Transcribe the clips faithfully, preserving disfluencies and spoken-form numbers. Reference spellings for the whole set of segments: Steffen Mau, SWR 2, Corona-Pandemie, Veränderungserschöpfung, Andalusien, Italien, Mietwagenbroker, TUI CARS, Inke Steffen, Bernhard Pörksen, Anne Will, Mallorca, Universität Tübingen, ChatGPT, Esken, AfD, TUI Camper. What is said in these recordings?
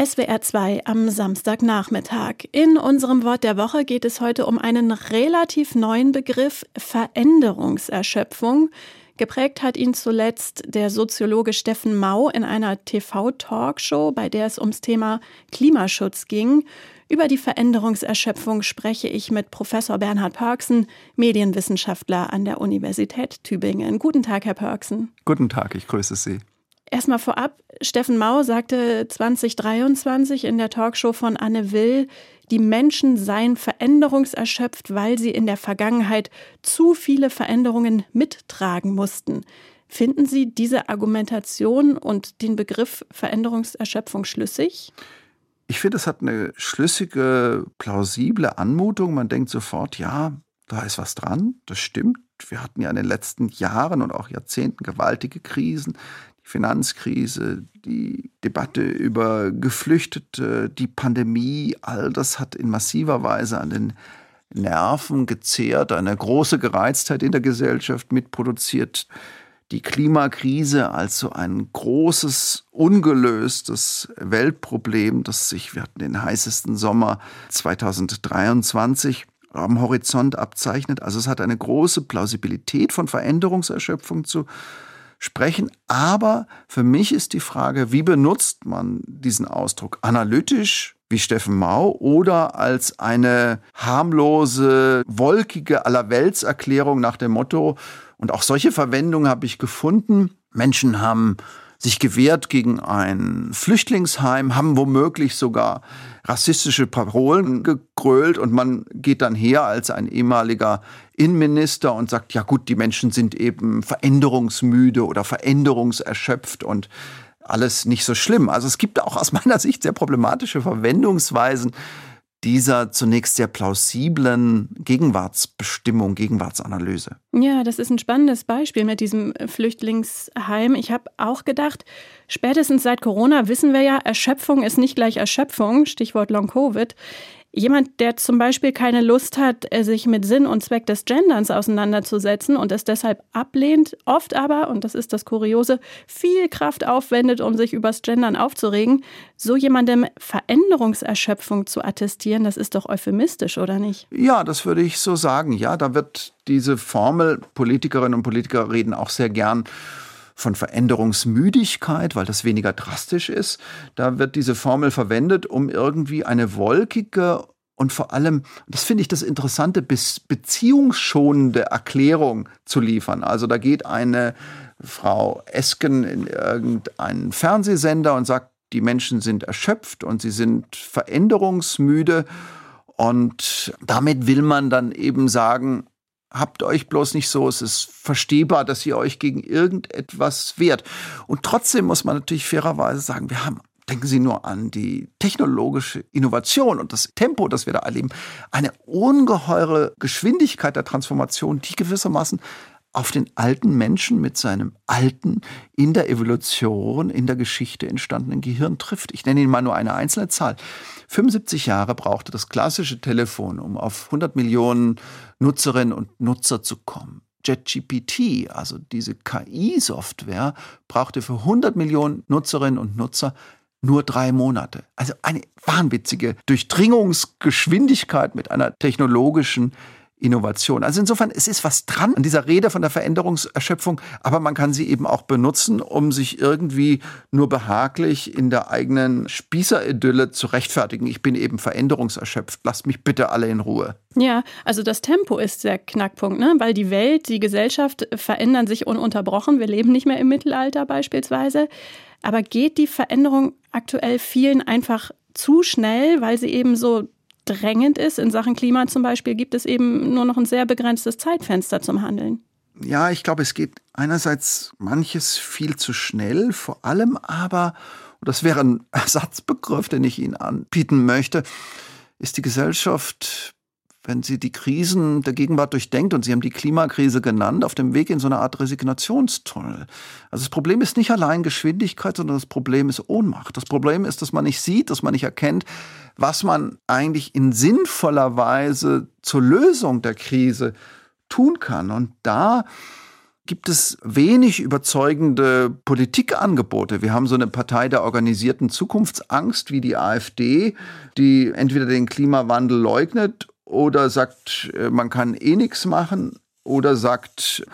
S W R zwei am Samstagnachmittag. In unserem Wort der Woche geht es heute um einen relativ neuen Begriff, Veränderungserschöpfung. Geprägt hat ihn zuletzt der Soziologe Steffen Mau in einer T V-Talkshow, bei der es ums Thema Klimaschutz ging. Über die Veränderungserschöpfung spreche ich mit Professor Bernhard Pörksen, Medienwissenschaftler an der Universität Tübingen. Guten Tag, Herr Pörksen. Guten Tag, ich grüße Sie. Erstmal vorab, Steffen Mau sagte zwanzig dreiundzwanzig in der Talkshow von Anne Will, die Menschen seien veränderungserschöpft, weil sie in der Vergangenheit zu viele Veränderungen mittragen mussten. Finden Sie diese Argumentation und den Begriff Veränderungserschöpfung schlüssig? Ich finde, es hat eine schlüssige, plausible Anmutung. Man denkt sofort, ja, da ist was dran, das stimmt. Wir hatten ja in den letzten Jahren und auch Jahrzehnten gewaltige Krisen. Finanzkrise, die Debatte über Geflüchtete, die Pandemie, all das hat in massiver Weise an den Nerven gezehrt, eine große Gereiztheit in der Gesellschaft mitproduziert. Die Klimakrise als so ein großes, ungelöstes Weltproblem, das sich, wir hatten den heißesten Sommer zwanzig dreiundzwanzig, am Horizont abzeichnet. Also es hat eine große Plausibilität von Veränderungserschöpfung zu sprechen, aber für mich ist die Frage, wie benutzt man diesen Ausdruck? Analytisch, wie Steffen Mau, oder als eine harmlose, wolkige Allerweltserklärung nach dem Motto, und auch solche Verwendung habe ich gefunden, Menschen haben sich gewehrt gegen ein Flüchtlingsheim, haben womöglich sogar rassistische Parolen gegrölt und man geht dann her als ein ehemaliger Innenminister und sagt, ja gut, die Menschen sind eben veränderungsmüde oder veränderungserschöpft und alles nicht so schlimm. Also es gibt auch aus meiner Sicht sehr problematische Verwendungsweisen dieser zunächst sehr plausiblen Gegenwartsbestimmung, Gegenwartsanalyse. Ja, das ist ein spannendes Beispiel mit diesem Flüchtlingsheim. Ich habe auch gedacht, spätestens seit Corona wissen wir ja, Erschöpfung ist nicht gleich Erschöpfung, Stichwort Long-Covid. Jemand, der zum Beispiel keine Lust hat, sich mit Sinn und Zweck des Genderns auseinanderzusetzen und es deshalb ablehnt, oft aber, und das ist das Kuriose, viel Kraft aufwendet, um sich übers Gendern aufzuregen, so jemandem Veränderungserschöpfung zu attestieren, das ist doch euphemistisch, oder nicht? Ja, das würde ich so sagen. Ja, da wird diese Formel, Politikerinnen und Politiker reden auch sehr gern von Veränderungsmüdigkeit, weil das weniger drastisch ist. Da wird diese Formel verwendet, um irgendwie eine wolkige und vor allem, das finde ich das Interessante, beziehungsschonende Erklärung zu liefern. Also da geht eine Frau Esken in irgendeinen Fernsehsender und sagt, die Menschen sind erschöpft und sie sind veränderungsmüde. Und damit will man dann eben sagen, habt euch bloß nicht so, es ist verstehbar, dass ihr euch gegen irgendetwas wehrt. Und trotzdem muss man natürlich fairerweise sagen, wir haben, denken Sie nur an die technologische Innovation und das Tempo, das wir da erleben, eine ungeheure Geschwindigkeit der Transformation, die gewissermaßen auf den alten Menschen mit seinem alten, in der Evolution, in der Geschichte entstandenen Gehirn trifft. Ich nenne Ihnen mal nur eine einzelne Zahl. fünfundsiebzig Jahre brauchte das klassische Telefon, um auf hundert Millionen Nutzerinnen und Nutzer zu kommen. ChatGPT, also diese K I-Software, brauchte für hundert Millionen Nutzerinnen und Nutzer nur drei Monate. Also eine wahnwitzige Durchdringungsgeschwindigkeit mit einer technologischen Innovation. Also insofern, es ist was dran an dieser Rede von der Veränderungserschöpfung, aber man kann sie eben auch benutzen, um sich irgendwie nur behaglich in der eigenen Spießeridylle zu rechtfertigen. Ich bin eben veränderungserschöpft, lasst mich bitte alle in Ruhe. Ja, also das Tempo ist der Knackpunkt, ne? Weil die Welt, die Gesellschaft verändern sich ununterbrochen. Wir leben nicht mehr im Mittelalter beispielsweise. Aber geht die Veränderung aktuell vielen einfach zu schnell, weil sie eben so drängend ist? In Sachen Klima zum Beispiel gibt es eben nur noch ein sehr begrenztes Zeitfenster zum Handeln. Ja, ich glaube, es geht einerseits manches viel zu schnell, vor allem aber, und das wäre ein Ersatzbegriff, den ich Ihnen anbieten möchte, ist die Gesellschaft, wenn sie die Krisen der Gegenwart durchdenkt, und Sie haben die Klimakrise genannt, auf dem Weg in so eine Art Resignationstunnel. Also das Problem ist nicht allein Geschwindigkeit, sondern das Problem ist Ohnmacht. Das Problem ist, dass man nicht sieht, dass man nicht erkennt, was man eigentlich in sinnvoller Weise zur Lösung der Krise tun kann. Und da gibt es wenig überzeugende Politikangebote. Wir haben so eine Partei der organisierten Zukunftsangst wie die AfD, die entweder den Klimawandel leugnet oder sagt, man kann eh nichts machen, oder sagt,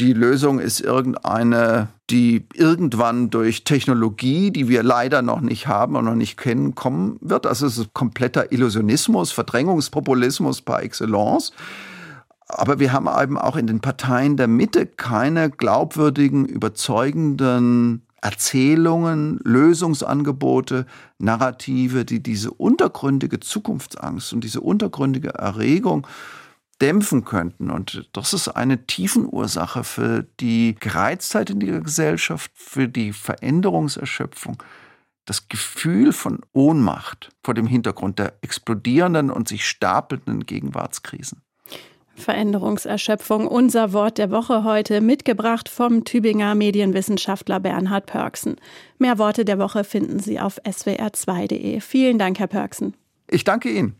die Lösung ist irgendeine, die irgendwann durch Technologie, die wir leider noch nicht haben und noch nicht kennen, kommen wird. Also es ist kompletter Illusionismus, Verdrängungspopulismus par excellence. Aber wir haben eben auch in den Parteien der Mitte keine glaubwürdigen, überzeugenden Erzählungen, Lösungsangebote, Narrative, die diese untergründige Zukunftsangst und diese untergründige Erregung dämpfen könnten. Und das ist eine Tiefenursache für die Gereiztheit in der Gesellschaft, für die Veränderungserschöpfung. Das Gefühl von Ohnmacht vor dem Hintergrund der explodierenden und sich stapelnden Gegenwartskrisen. Veränderungserschöpfung, unser Wort der Woche heute, mitgebracht vom Tübinger Medienwissenschaftler Bernhard Pörksen. Mehr Worte der Woche finden Sie auf S W R zwei punkt de. Vielen Dank, Herr Pörksen. Ich danke Ihnen.